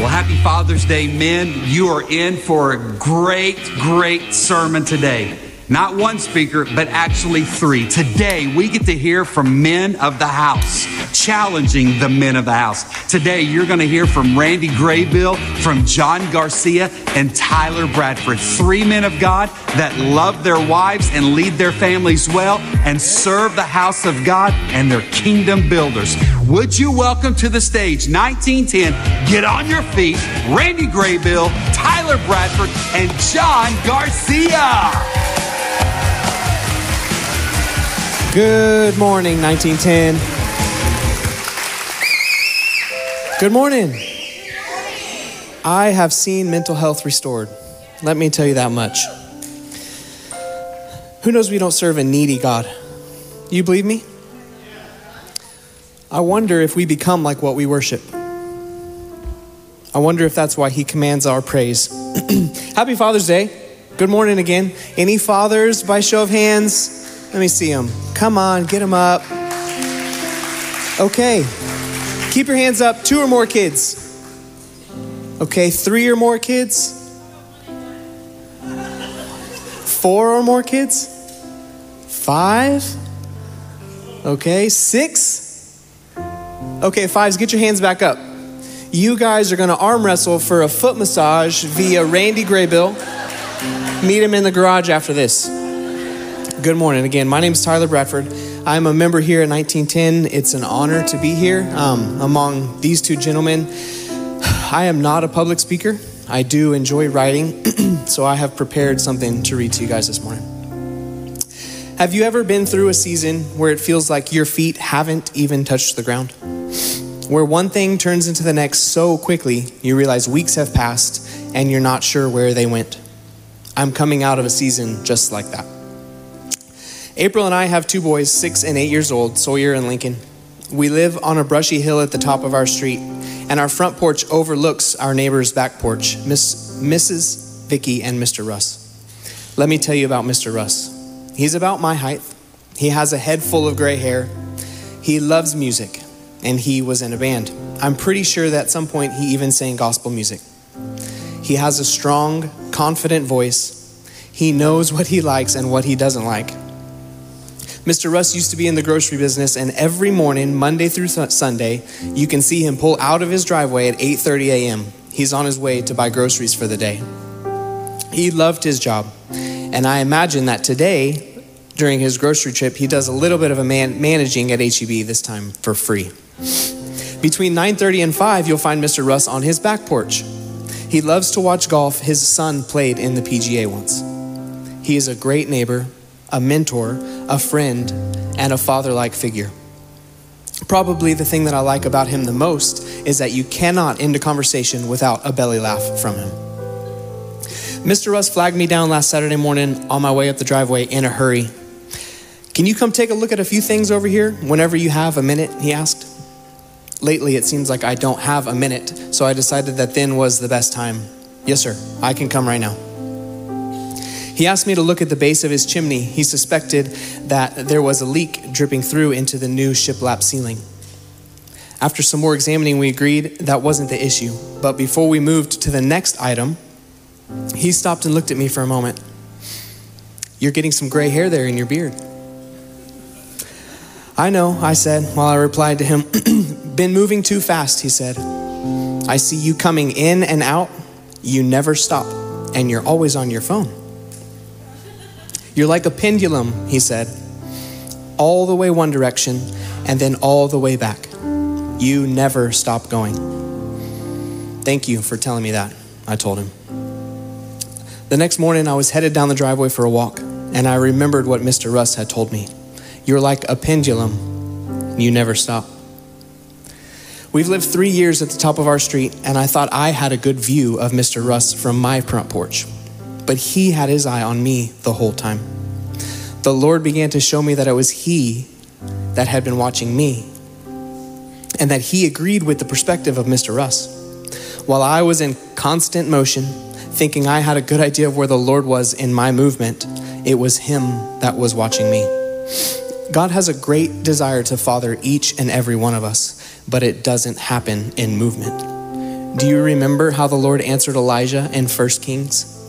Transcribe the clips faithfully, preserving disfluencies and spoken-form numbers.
Well, happy Father's Day, men. You are in for a great, great sermon today. Not one speaker, but actually three. Today, we get to hear from men of the house, challenging the men of the house. Today, you're going to hear from Randy Graybill, from John Garcia, and Tyler Bradford. Three men of God that love their wives and lead their families well and serve the house of God, and their kingdom builders. Would you welcome to the stage, nineteen ten, get on your feet, Randy Graybill, Tyler Bradford, and John Garcia. Good morning, nineteen ten. Good morning. I have seen mental health restored. Let me tell you that much. Who knows we don't serve a needy God? You believe me? I wonder if we become like what we worship. I wonder if that's why he commands our praise. Happy Father's Day. Good morning again. Any fathers by show of hands? Let me see them. Come on, get them up. Okay. Keep your hands up. Two or more kids. Okay, three or more kids. Four or more kids. Five. Okay, six. Okay, fives, get your hands back up. You guys are going to arm wrestle for a foot massage via Randy Graybill. Meet him in the garage after this. Good morning again. My name is Tyler Bradford. I'm a member here at nineteen ten. It's an honor to be here um, among these two gentlemen. I am not a public speaker. I do enjoy writing, so I have prepared something to read to you guys this morning. Have you ever been through a season where it feels like your feet haven't even touched the ground? Where one thing turns into the next so quickly, you realize weeks have passed and you're not sure where they went. I'm coming out of a season just like that. April and I have two boys, six and eight years old, Sawyer and Lincoln. We live on a brushy hill at the top of our street, and our front porch overlooks our neighbor's back porch, Miss, Missus Vicky and Mister Russ. Let me tell you about Mister Russ. He's about my height. He has a head full of gray hair. He loves music, and he was in a band. I'm pretty sure that at some point he even sang gospel music. He has a strong, confident voice. He knows what he likes and what he doesn't like. Mister Russ used to be in the grocery business, and every morning, Monday through Sunday, you can see him pull out of his driveway at eight thirty a m He's on his way to buy groceries for the day. He loved his job, and I imagine that today, during his grocery trip, he does a little bit of a man managing at H E B, this time for free. Between nine thirty and five, you'll find Mister Russ on his back porch. He loves to watch golf. His son played in the P G A once. He is a great neighbor, a mentor, a friend, and a father-like figure. Probably the thing that I like about him the most is that you cannot end a conversation without a belly laugh from him. Mister Russ flagged me down last Saturday morning on my way up the driveway in a hurry. "Can you come take a look at a few things over here whenever you have a minute?" he asked. Lately, it seems like I don't have a minute, so I decided that then was the best time. "Yes, sir, I can come right now." He asked me to look at the base of his chimney. He suspected that there was a leak dripping through into the new shiplap ceiling. After some more examining, we agreed that wasn't the issue. But before we moved to the next item, he stopped and looked at me for a moment. "You're getting some gray hair there in your beard." "I know," I said while I replied to him. "Been moving too fast," he said. "I see you coming in and out. You never stop, and you're always on your phone. You're like a pendulum," he said, "all the way one direction and then all the way back. You never stop going." "Thank you for telling me that," I told him. The next morning, I was headed down the driveway for a walk, and I remembered what Mister Russ had told me. "You're like a pendulum. You never stop." We've lived three years at the top of our street, and I thought I had a good view of Mister Russ from my front porch. But he had his eye on me the whole time. The Lord began to show me that it was he that had been watching me, and that he agreed with the perspective of Mister Russ. While I was in constant motion, thinking I had a good idea of where the Lord was in my movement, it was him that was watching me. God has a great desire to father each and every one of us, but it doesn't happen in movement. Do you remember how the Lord answered Elijah in First Kings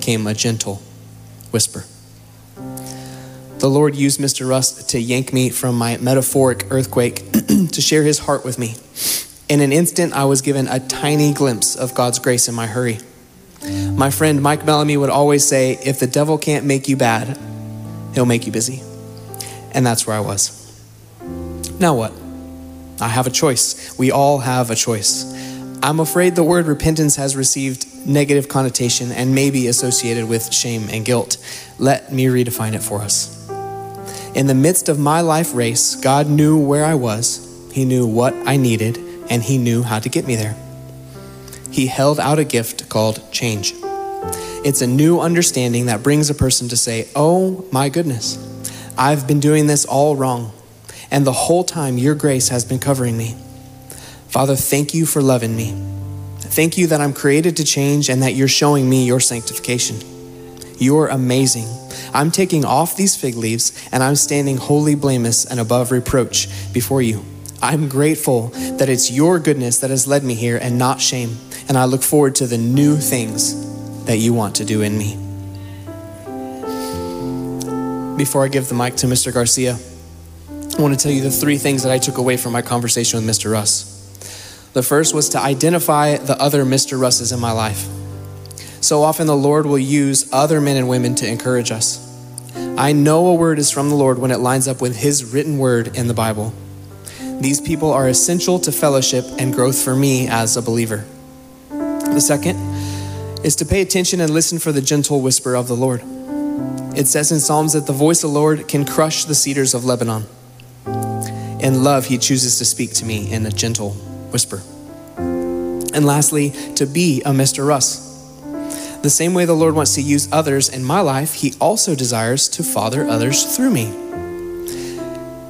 came a gentle whisper. The Lord used Mister Russ to yank me from my metaphoric earthquake to share his heart with me. In an instant, I was given a tiny glimpse of God's grace in my hurry. My friend Mike Bellamy would always say, if the devil can't make you bad, he'll make you busy. And that's where I was. Now what? I have a choice. We all have a choice. I'm afraid the word repentance has received negative connotation and may be associated with shame and guilt. Let me redefine it for us. In the midst of my life race, God knew where I was. He knew what I needed, and he knew how to get me there. He held out a gift called change. It's a new understanding that brings a person to say, oh my goodness, I've been doing this all wrong. And the whole time your grace has been covering me. Father, thank you for loving me. Thank you that I'm created to change and that you're showing me your sanctification. You're amazing. I'm taking off these fig leaves and I'm standing holy, blameless, and above reproach before you. I'm grateful that it's your goodness that has led me here and not shame. And I look forward to the new things that you want to do in me. Before I give the mic to Mister Garcia, I want to tell you the three things that I took away from my conversation with Mister Russ. The first was to identify the other Mister Russes in my life. So often the Lord will use other men and women to encourage us. I know a word is from the Lord when it lines up with his written word in the Bible. These people are essential to fellowship and growth for me as a believer. The second is to pay attention and listen for the gentle whisper of the Lord. It says in Psalms that the voice of the Lord can crush the cedars of Lebanon. In love, he chooses to speak to me in a gentle whisper. And lastly, to be a Mister Russ. The same way the Lord wants to use others in my life, he also desires to father others through me.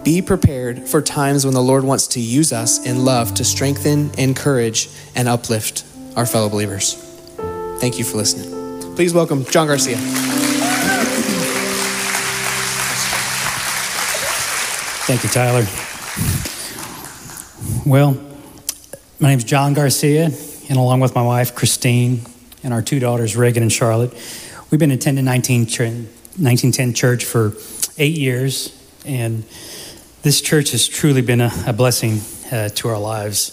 Be prepared for times when the Lord wants to use us in love to strengthen, encourage, and uplift our fellow believers. Thank you for listening. Please welcome John Garcia. Thank you, Tyler. Well, my name's John Garcia, and along with my wife, Christine, and our two daughters, Reagan and Charlotte, we've been attending nineteen ten church for eight years, and this church has truly been a, a blessing uh, to our lives.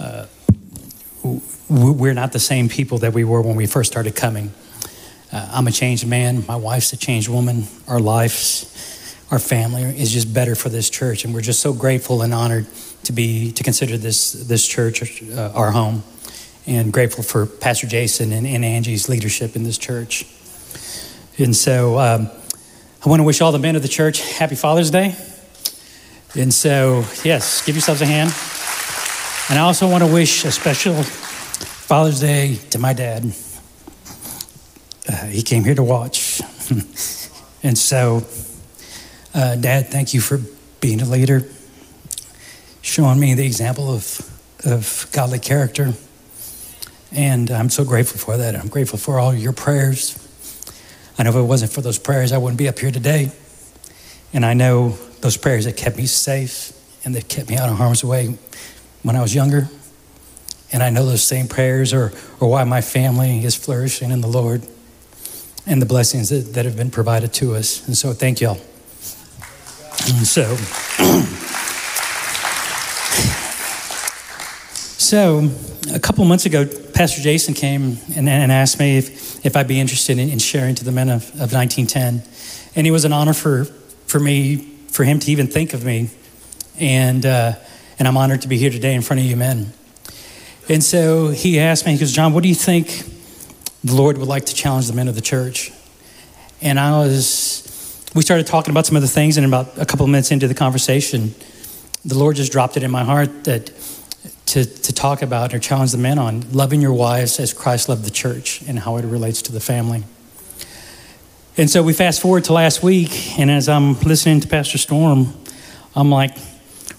Uh, we're not the same people that we were when we first started coming. Uh, I'm a changed man. My wife's a changed woman. Our lives, our family is just better for this church, and we're just so grateful and honored to be to consider this this church uh, our home, and grateful for Pastor Jason and, and Angie's leadership in this church. And so um, I want to wish all the men of the church Happy Father's Day. And so, yes, give yourselves a hand. And I also want to wish a special Father's Day to my dad. Uh, he came here to watch. And so, uh, Dad, thank you for being a leader, showing me the example of, of godly character. And I'm so grateful for that. I'm grateful for all your prayers. I know if it wasn't for those prayers, I wouldn't be up here today. And I know those prayers that kept me safe and that kept me out of harm's way when I was younger. And I know those same prayers are, are why my family is flourishing in the Lord and the blessings that, that have been provided to us. And so thank y'all. And so, so a couple months ago, Pastor Jason came and, and asked me if, if I'd be interested in, in sharing to the men of, of nineteen ten. And it was an honor for, for me for him to even think of me, and uh, and I'm honored to be here today in front of you men. And so he asked me, he goes, John, what do you think the Lord would like to challenge the men of the church? And I was, we started talking about some other things, and about a couple of minutes into the conversation, the Lord just dropped it in my heart that to, to talk about or challenge the men on, loving your wives as Christ loved the church and how it relates to the family. And so we fast forward to last week, and as I'm listening to Pastor Storm, I'm like,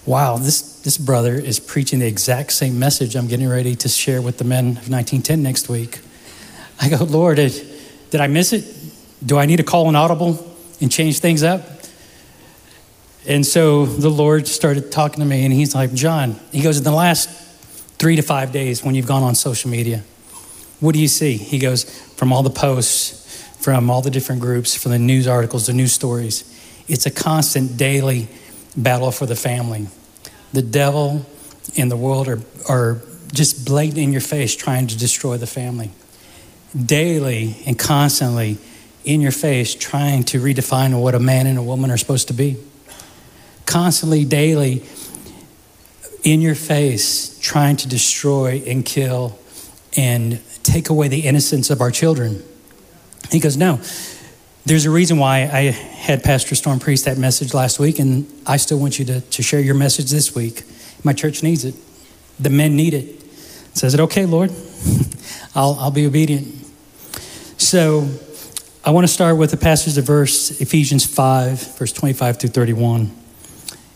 wow, this, this brother is preaching the exact same message I'm getting ready to share with the men of nineteen ten next week. I go, Lord, did, did I miss it? Do I need to call an audible and change things up? And so the Lord started talking to me, and he's like, John, he goes, in the last three to five days when you've gone on social media, what do you see? He goes, from all the posts, from all the different groups, from the news articles, the news stories, it's a constant daily battle for the family. The devil and the world are, are just blatant in your face trying to destroy the family. Daily and constantly in your face trying to redefine what a man and a woman are supposed to be. Constantly, daily, in your face, trying to destroy and kill and take away the innocence of our children. He goes, no, there's a reason why I had Pastor Storm preach that message last week, and I still want you to, to share your message this week. My church needs it. The men need it. So I said, okay, Lord, I'll, I'll be obedient. So I want to start with the passage of verse, Ephesians five, verse twenty-five through thirty-one.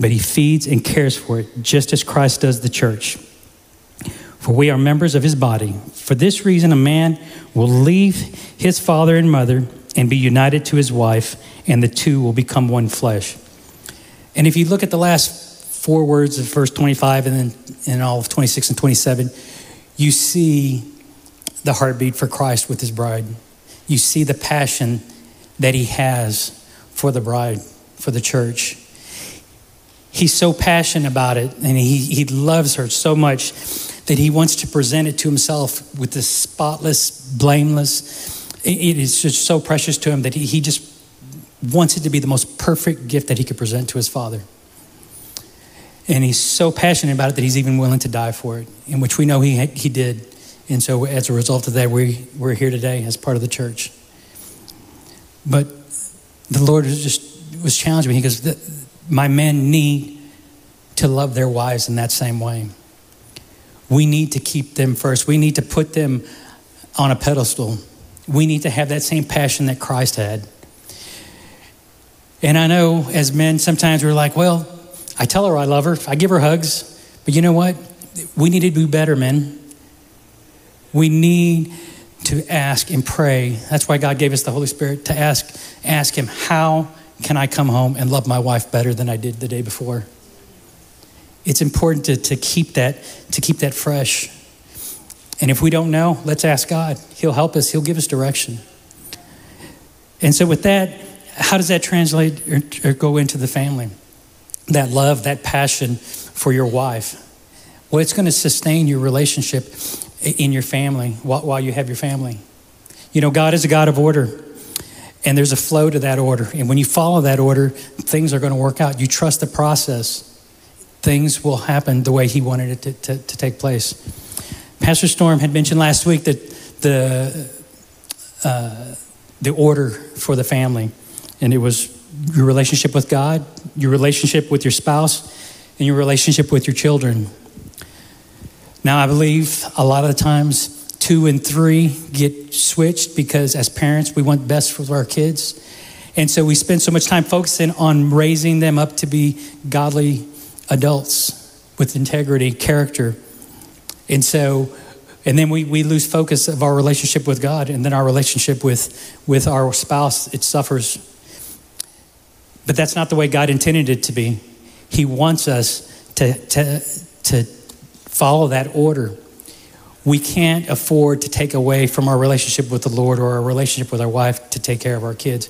but he feeds and cares for it, just as Christ does the church. For we are members of his body. For this reason, a man will leave his father and mother and be united to his wife, and the two will become one flesh. And if you look at the last four words of verse twenty-five and then in all of twenty-six and twenty-seven, you see the heartbeat for Christ with his bride. You see the passion that he has for the bride, for the church. He's so passionate about it, and he, he loves her so much that he wants to present it to himself with this spotless, blameless. It is just so precious to him that he, he just wants it to be the most perfect gift that he could present to his father. And he's so passionate about it that he's even willing to die for it, in which we know he he did. And so as a result of that, we, we're here today as part of the church. But the Lord was just was challenging me. He goes, my men need to love their wives in that same way. We need to keep them first. We need to put them on a pedestal. We need to have that same passion that Christ had. And I know as men, sometimes we're like, well, I tell her I love her. I give her hugs. But you know what? We need to do better, men. We need to ask and pray. That's why God gave us the Holy Spirit, to ask, ask him, how can I come home and love my wife better than I did the day before? It's important to, to keep that to keep that fresh. And if we don't know, let's ask God. He'll help us. He'll give us direction. And so with that, how does that translate or, or go into the family? That love, that passion for your wife. Well, it's going to sustain your relationship in your family while, while you have your family. You know, God is a God of order. And there's a flow to that order. And when you follow that order, things are going to work out. You trust the process. Things will happen the way he wanted it to, to, to take place. Pastor Storm had mentioned last week that the uh, the order for the family, and it was your relationship with God, your relationship with your spouse, and your relationship with your children. Now, I believe a lot of the times two and three get switched because as parents, we want best for our kids. And so we spend so much time focusing on raising them up to be godly adults with integrity, character. And so, and then we, we lose focus of our relationship with God, and then our relationship with, with our spouse, it suffers. But that's not the way God intended it to be. He wants us to, to, to follow that order. We can't afford to take away from our relationship with the Lord or our relationship with our wife to take care of our kids.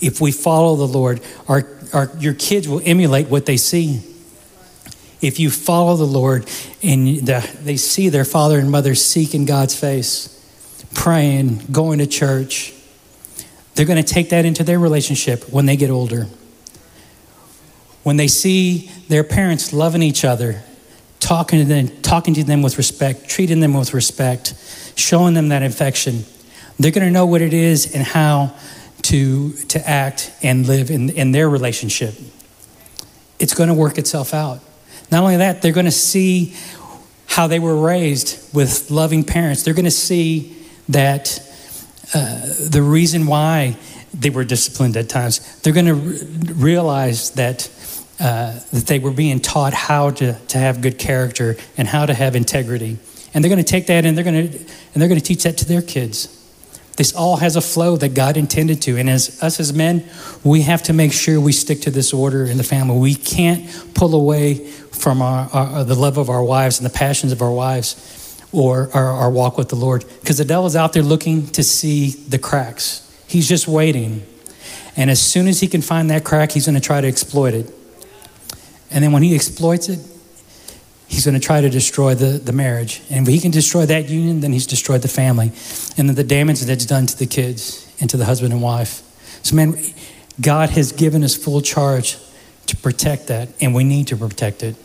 If we follow the Lord, our, our, your kids will emulate what they see. If you follow the Lord and the, they see their father and mother seeking God's face, praying, going to church, they're going to take that into their relationship when they get older. When they see their parents loving each other, talking to them, talking to them with respect, treating them with respect, showing them that affection, they're going to know what it is and how to to act and live in, in their relationship. It's going to work itself out. Not only that, they're going to see how they were raised with loving parents. They're going to see that uh, the reason why they were disciplined at times, they're going to re- realize that uh, that they were being taught how to, to have good character and how to have integrity. And they're going to take that and they're going to and they're going to teach that to their kids. This all has a flow that God intended to. And as us as men, we have to make sure we stick to this order in the family. We can't pull away from our, our, the love of our wives and the passions of our wives or our, our walk with the Lord. Because the devil's out there looking to see the cracks. He's just waiting. And as soon as he can find that crack, he's going to try to exploit it. And then when he exploits it, he's going to try to destroy the, the marriage. And if he can destroy that union, then he's destroyed the family. And the damage that's done to the kids and to the husband and wife. So, man, God has given us full charge to protect that, and we need to protect it.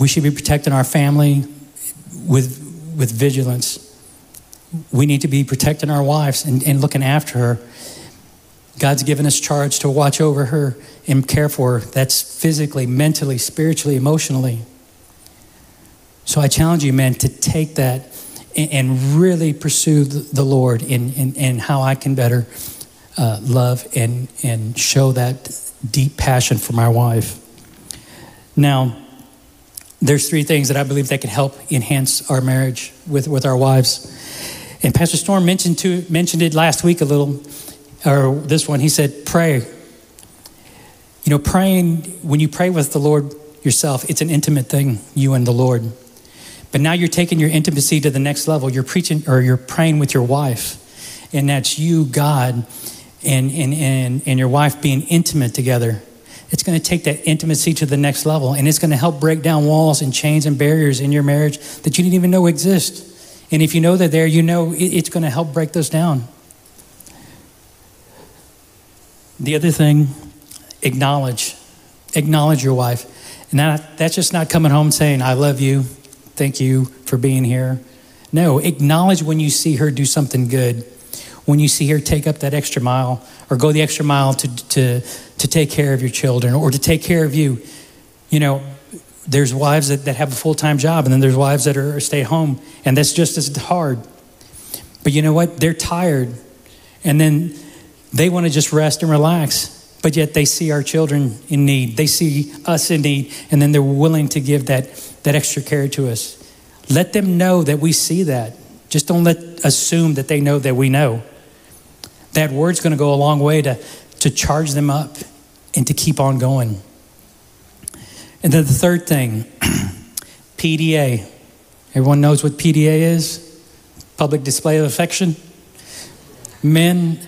We should be protecting our family with with vigilance. We need to be protecting our wives and, and looking after her. God's given us charge to watch over her and care for her. That's physically, mentally, spiritually, emotionally. So I challenge you, man, to take that and really pursue the Lord in, in, in how I can better uh, love and, and show that deep passion for my wife. Now, there's three things that I believe that could help enhance our marriage with, with our wives. And Pastor Storm mentioned, to, mentioned it last week a little, or this one. He said, pray. You know, praying, when you pray with the Lord yourself, it's an intimate thing, you and the Lord. But now you're taking your intimacy to the next level. You're preaching or you're praying with your wife. And that's you, God, and and and, and your wife being intimate together. It's going to take that intimacy to the next level. And it's going to help break down walls and chains and barriers in your marriage that you didn't even know exist. And if you know they're there, you know it's going to help break those down. The other thing, acknowledge. Acknowledge your wife. And that, that's just not coming home saying, I love you. Thank you for being here. No, acknowledge when you see her do something good. When you see her take up that extra mile or go the extra mile to, to, to take care of your children or to take care of you. You know, there's wives that, that have a full-time job, and then there's wives that are stay home. And that's just as hard. But you know what? They're tired. And then they want to just rest and relax, but yet they see our children in need. They see us in need, and then they're willing to give that, that extra care to us. Let them know that we see that. Just don't let assume that they know that we know. That word's going to go a long way to, to charge them up and to keep on going. And then the third thing, P D A. Everyone knows what P D A is? Public display of affection. Men,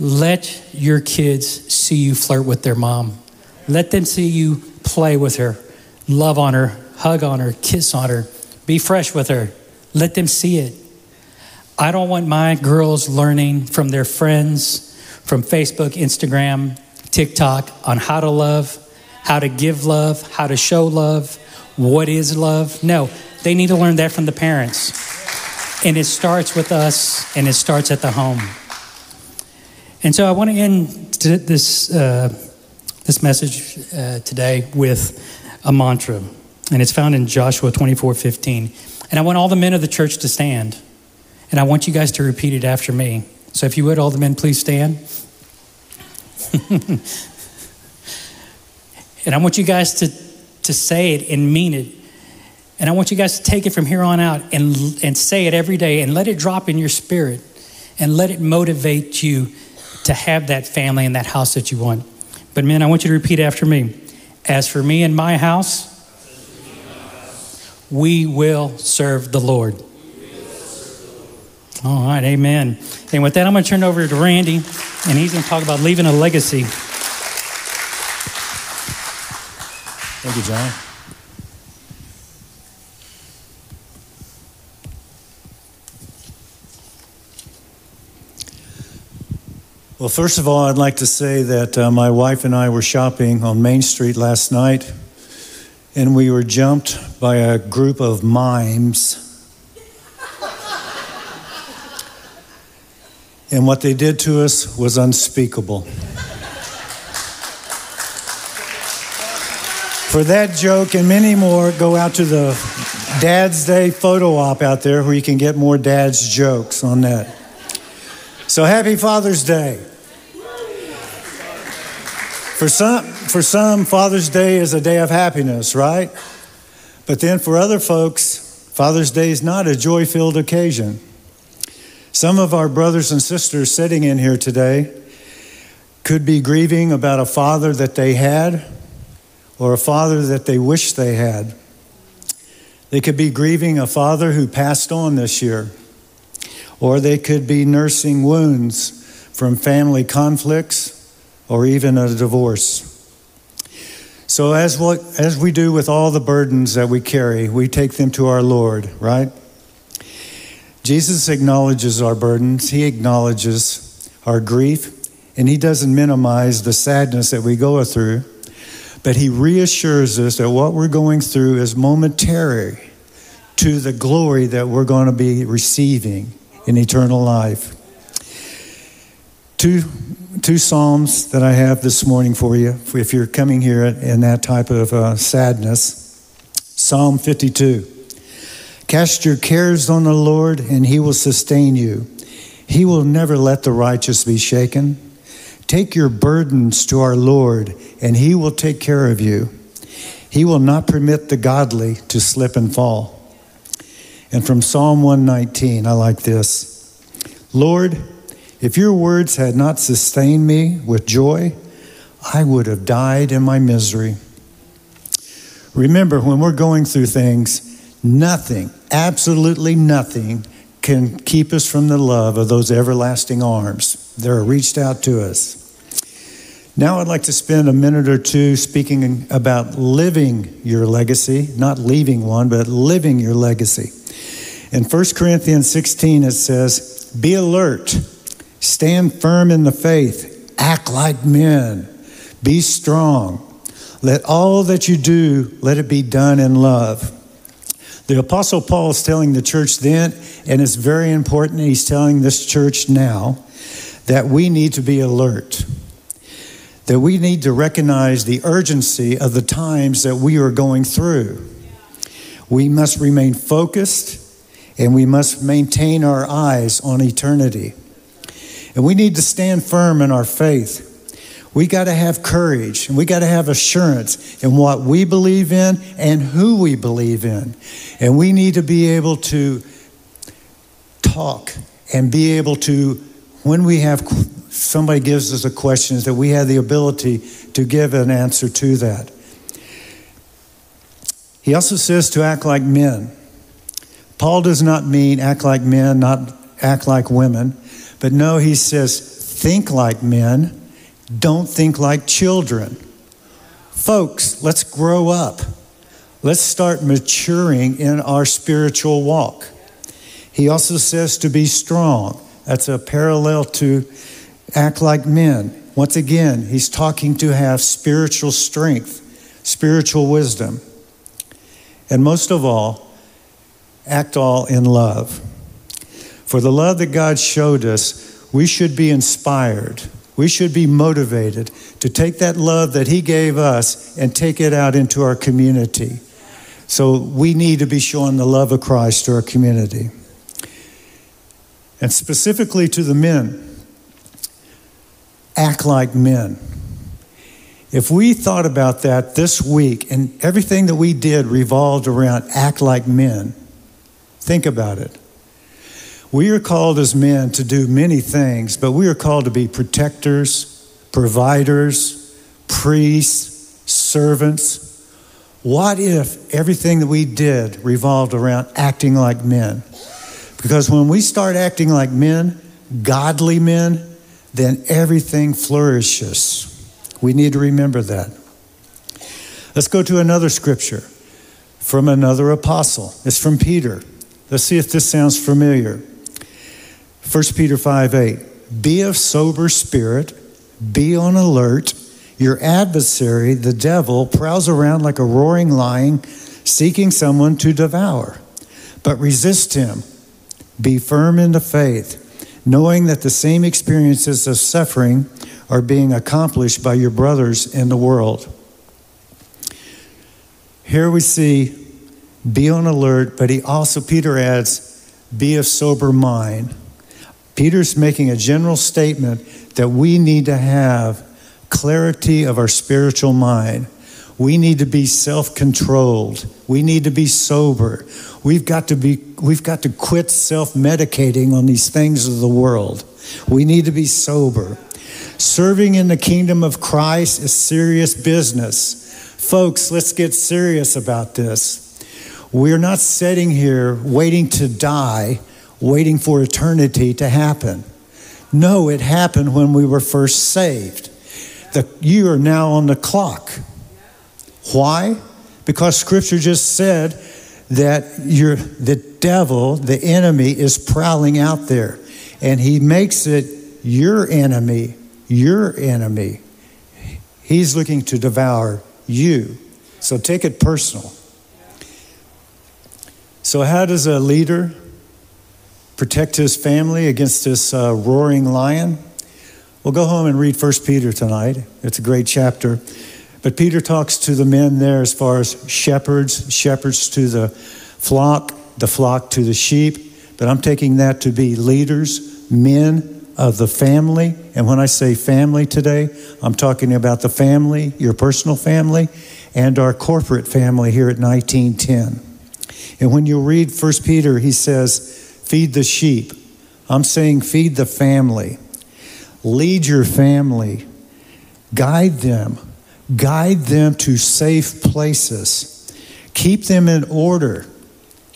let your kids see you flirt with their mom. Let them see you play with her, love on her, hug on her, kiss on her, be fresh with her. Let them see it. I don't want my girls learning from their friends, from Facebook, Instagram, TikTok, on how to love, how to give love, how to show love, what is love. No, they need to learn that from the parents. And it starts with us, and it starts at the home. And so I want to end this uh, this message uh, today with a mantra. And it's found in Joshua twenty-four fifteen. And I want all the men of the church to stand. And I want you guys to repeat it after me. So if you would, all the men, please stand. And I want you guys to, to say it and mean it. And I want you guys to take it from here on out and and say it every day. And let it drop in your spirit. And let it motivate you to have that family and that house that you want. But men, I want you to repeat after me. As for me and my house, we will serve the Lord. All right, amen. And with that, I'm going to turn it over to Randy, and he's going to talk about leaving a legacy. Thank you, John. Well, first of all, I'd like to say that uh, my wife and I were shopping on Main Street last night, and we were jumped by a group of mimes. And what they did to us was unspeakable. For that joke and many more, go out to the Dad's Day photo op out there where you can get more dad's jokes on that. So happy Father's Day. For some, for some, Father's Day is a day of happiness, right? But then for other folks, Father's Day is not a joy-filled occasion. Some of our brothers and sisters sitting in here today could be grieving about a father that they had or a father that they wish they had. They could be grieving a father who passed on this year, or they could be nursing wounds from family conflicts or even a divorce. So as what, as we do with all the burdens that we carry, we take them to our Lord, right? Jesus acknowledges our burdens, he acknowledges our grief, and he doesn't minimize the sadness that we go through, but he reassures us that what we're going through is momentary to the glory that we're going to be receiving in eternal life. Two, two Psalms that I have this morning for you, if you're coming here in that type of uh, sadness. Psalm fifty-two. Cast your cares on the Lord, and he will sustain you. He will never let the righteous be shaken. Take your burdens to our Lord, and he will take care of you. He will not permit the godly to slip and fall. And from Psalm one nineteen, I like this. Lord, if your words had not sustained me with joy, I would have died in my misery. Remember, when we're going through things, nothing, absolutely nothing, can keep us from the love of those everlasting arms that are reached out to us. Now I'd like to spend a minute or two speaking about living your legacy, not leaving one, but living your legacy. In First Corinthians sixteen, it says, be alert, stand firm in the faith, act like men, be strong. Let all that you do, let it be done in love. The Apostle Paul is telling the church then, and it's very important, he's telling this church now, that we need to be alert, that we need to recognize the urgency of the times that we are going through. We must remain focused, and we must maintain our eyes on eternity. And we need to stand firm in our faith. We got to have courage, and we got to have assurance in what we believe in and who we believe in. And we need to be able to talk and be able to, when we have, somebody gives us a question, that we have the ability to give an answer to that. He also says to act like men. Paul does not mean act like men, not act like women. But no, he says think like men. Don't think like children. Folks, let's grow up. Let's start maturing in our spiritual walk. He also says to be strong. That's a parallel to act like men. Once again, he's talking to have spiritual strength, spiritual wisdom. And most of all, act all in love. For the love that God showed us, we should be inspired. We should be motivated to take that love that he gave us and take it out into our community. So we need to be showing the love of Christ to our community. And specifically to the men, act like men. If we thought about that this week and everything that we did revolved around act like men, think about it. We are called as men to do many things, but we are called to be protectors, providers, priests, servants. What if everything that we did revolved around acting like men? Because when we start acting like men, godly men, then everything flourishes. We need to remember that. Let's go to another scripture from another apostle. It's from Peter. Let's see if this sounds familiar. First Peter five eight, Be of sober spirit, be on alert. Your adversary, the devil, prowls around like a roaring lion, seeking someone to devour. But resist him. Be firm in the faith, knowing that the same experiences of suffering are being accomplished by your brothers in the world. Here we see, be on alert, but he also, Peter adds, be of sober mind. Peter's making a general statement that we need to have clarity of our spiritual mind. We need to be self-controlled. We need to be sober. We've got to be, we've got to quit self-medicating on these things of the world. We need to be sober. Serving in the kingdom of Christ is serious business. Folks, let's get serious about this. We're not sitting here waiting to die, waiting for eternity to happen. No, it happened when we were first saved. The, you are now on the clock. Why? Because Scripture just said that you're, the devil, the enemy, is prowling out there. And he makes it your enemy, your enemy. He's looking to devour you. So take it personal. So how does a leader protect his family against this uh, roaring lion? We'll go home and read First Peter tonight. It's a great chapter. But Peter talks to the men there as far as shepherds, shepherds to the flock, the flock to the sheep. But I'm taking that to be leaders, men of the family. And when I say family today, I'm talking about the family, your personal family, and our corporate family here at nineteen ten. And when you read First Peter, he says, feed the sheep. I'm saying feed the family. Lead your family. Guide them. Guide them to safe places. Keep them in order.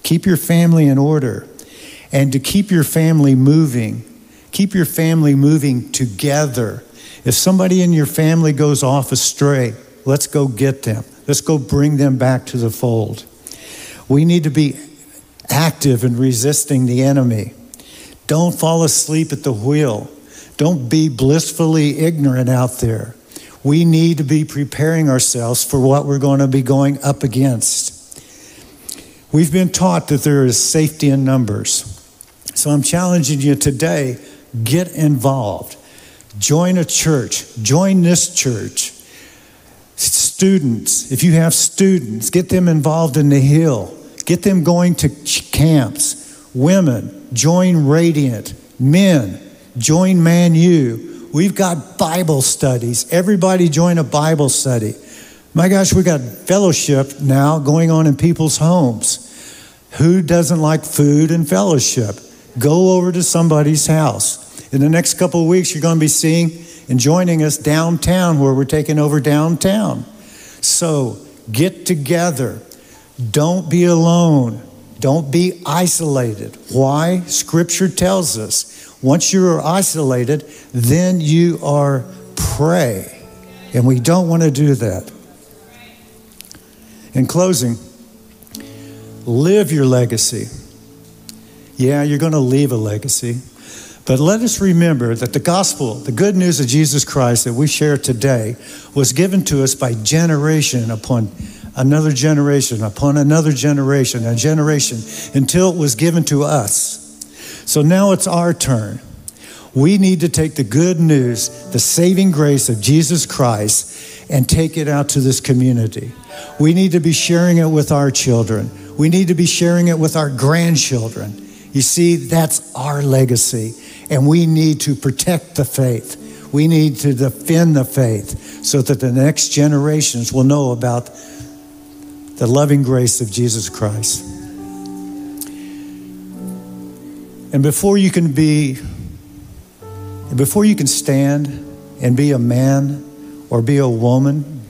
Keep your family in order. And to keep your family moving. Keep your family moving together. If somebody in your family goes off astray, let's go get them. Let's go bring them back to the fold. We need to be active in resisting the enemy. Don't fall asleep at the wheel. Don't be blissfully ignorant out there. We need to be preparing ourselves for what we're going to be going up against. We've been taught that there is safety in numbers. So I'm challenging you today, get involved. Join a church. Join this church. Students, if you have students, get them involved in the Hill. Get them going to camps. Women, join Radiant. Men, join Man U. We've got Bible studies. Everybody join a Bible study. My gosh, we got fellowship now going on in people's homes. Who doesn't like food and fellowship? Go over to somebody's house. In the next couple of weeks, you're going to be seeing and joining us downtown where we're taking over downtown. So get together. Don't be alone. Don't be isolated. Why? Scripture tells us once you are isolated, then you are prey. And we don't want to do that. In closing, live your legacy. Yeah, you're going to leave a legacy. But let us remember that the gospel, the good news of Jesus Christ that we share today, was given to us by generation upon another generation, upon another generation, a generation, until it was given to us. So now it's our turn. We need to take the good news, the saving grace of Jesus Christ, and take it out to this community. We need to be sharing it with our children. We need to be sharing it with our grandchildren. You see, that's our legacy, and we need to protect the faith. We need to defend the faith so that the next generations will know about the loving grace of Jesus Christ. And before you can be, before you can stand and be a man or be a woman,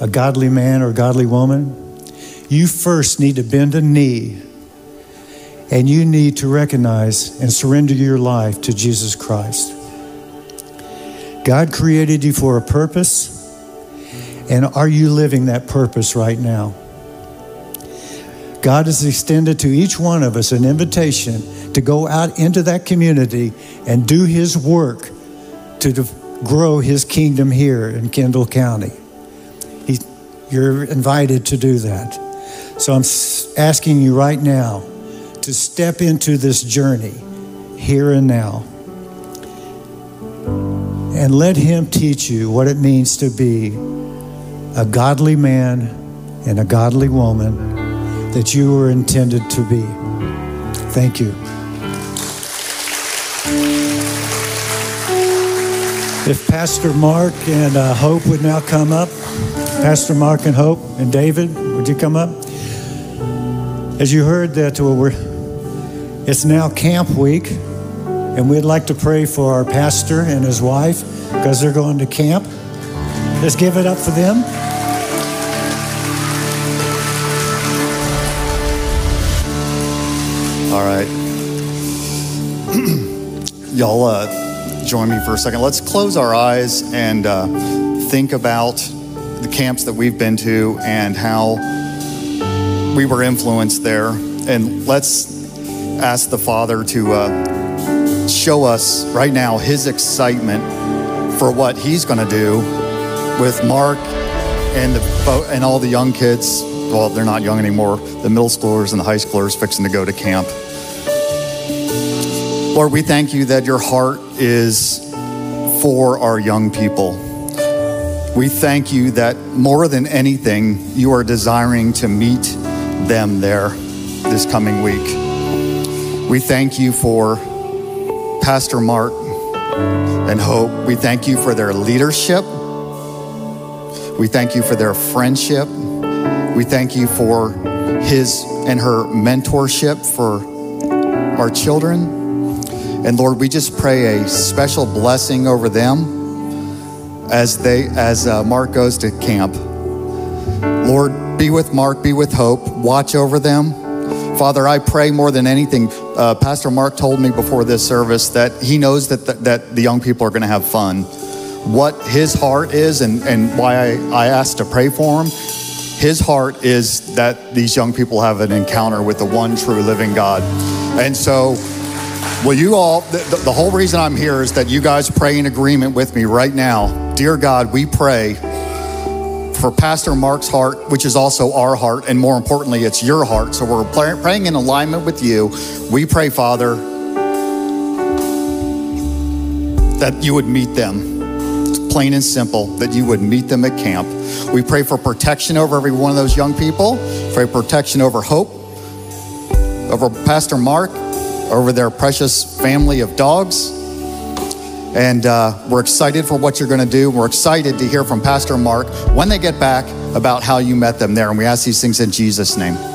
a godly man or godly woman, you first need to bend a knee. And you need to recognize and surrender your life to Jesus Christ. God created you for a purpose. And are you living that purpose right now? God has extended to each one of us an invitation to go out into that community and do his work to grow his kingdom here in Kendall County. He, you're invited to do that. So I'm asking you right now to step into this journey here and now. And let him teach you what it means to be a godly man and a godly woman that you were intended to be. Thank you. If Pastor Mark and uh, Hope would now come up. Pastor Mark and Hope and David, would you come up? As you heard that we're, it's now camp week. And we'd like to pray for our pastor and his wife because they're going to camp. Let's give it up for them. All right. Y'all uh, join me for a second. Let's close our eyes and uh, think about the camps that we've been to and how we were influenced there. And let's ask the Father to... Uh, show us right now his excitement for what he's going to do with Mark and the, and all the young kids. Well, they're not young anymore. The middle schoolers and the high schoolers fixing to go to camp. Lord, we thank you that your heart is for our young people. We thank you that more than anything, you are desiring to meet them there this coming week. We thank you for Pastor Mark and Hope. We thank you for their leadership. We thank you for their friendship. We thank you for his and her mentorship for our children. And Lord, we just pray a special blessing over them as they, as uh, Mark goes to camp. Lord, be with Mark, be with Hope, watch over them. Father, I pray more than anything. Uh, Pastor Mark told me before this service that he knows that the, that the young people are going to have fun. What his heart is and, and why I, I asked to pray for him, his heart is that these young people have an encounter with the one true living God. And so, will you all, the, the whole reason I'm here is that you guys pray in agreement with me right now. Dear God, we pray for Pastor Mark's heart, which is also our heart, and more importantly, it's your heart. So we're pray- praying in alignment with you. We pray, Father, that you would meet them. It's plain and simple, that you would meet them at camp. We pray for protection over every one of those young people. Pray protection over Hope, over Pastor Mark, over their precious family of dogs. And uh, we're excited for what you're going to do. We're excited to hear from Pastor Mark when they get back about how you met them there. And we ask these things in Jesus' name.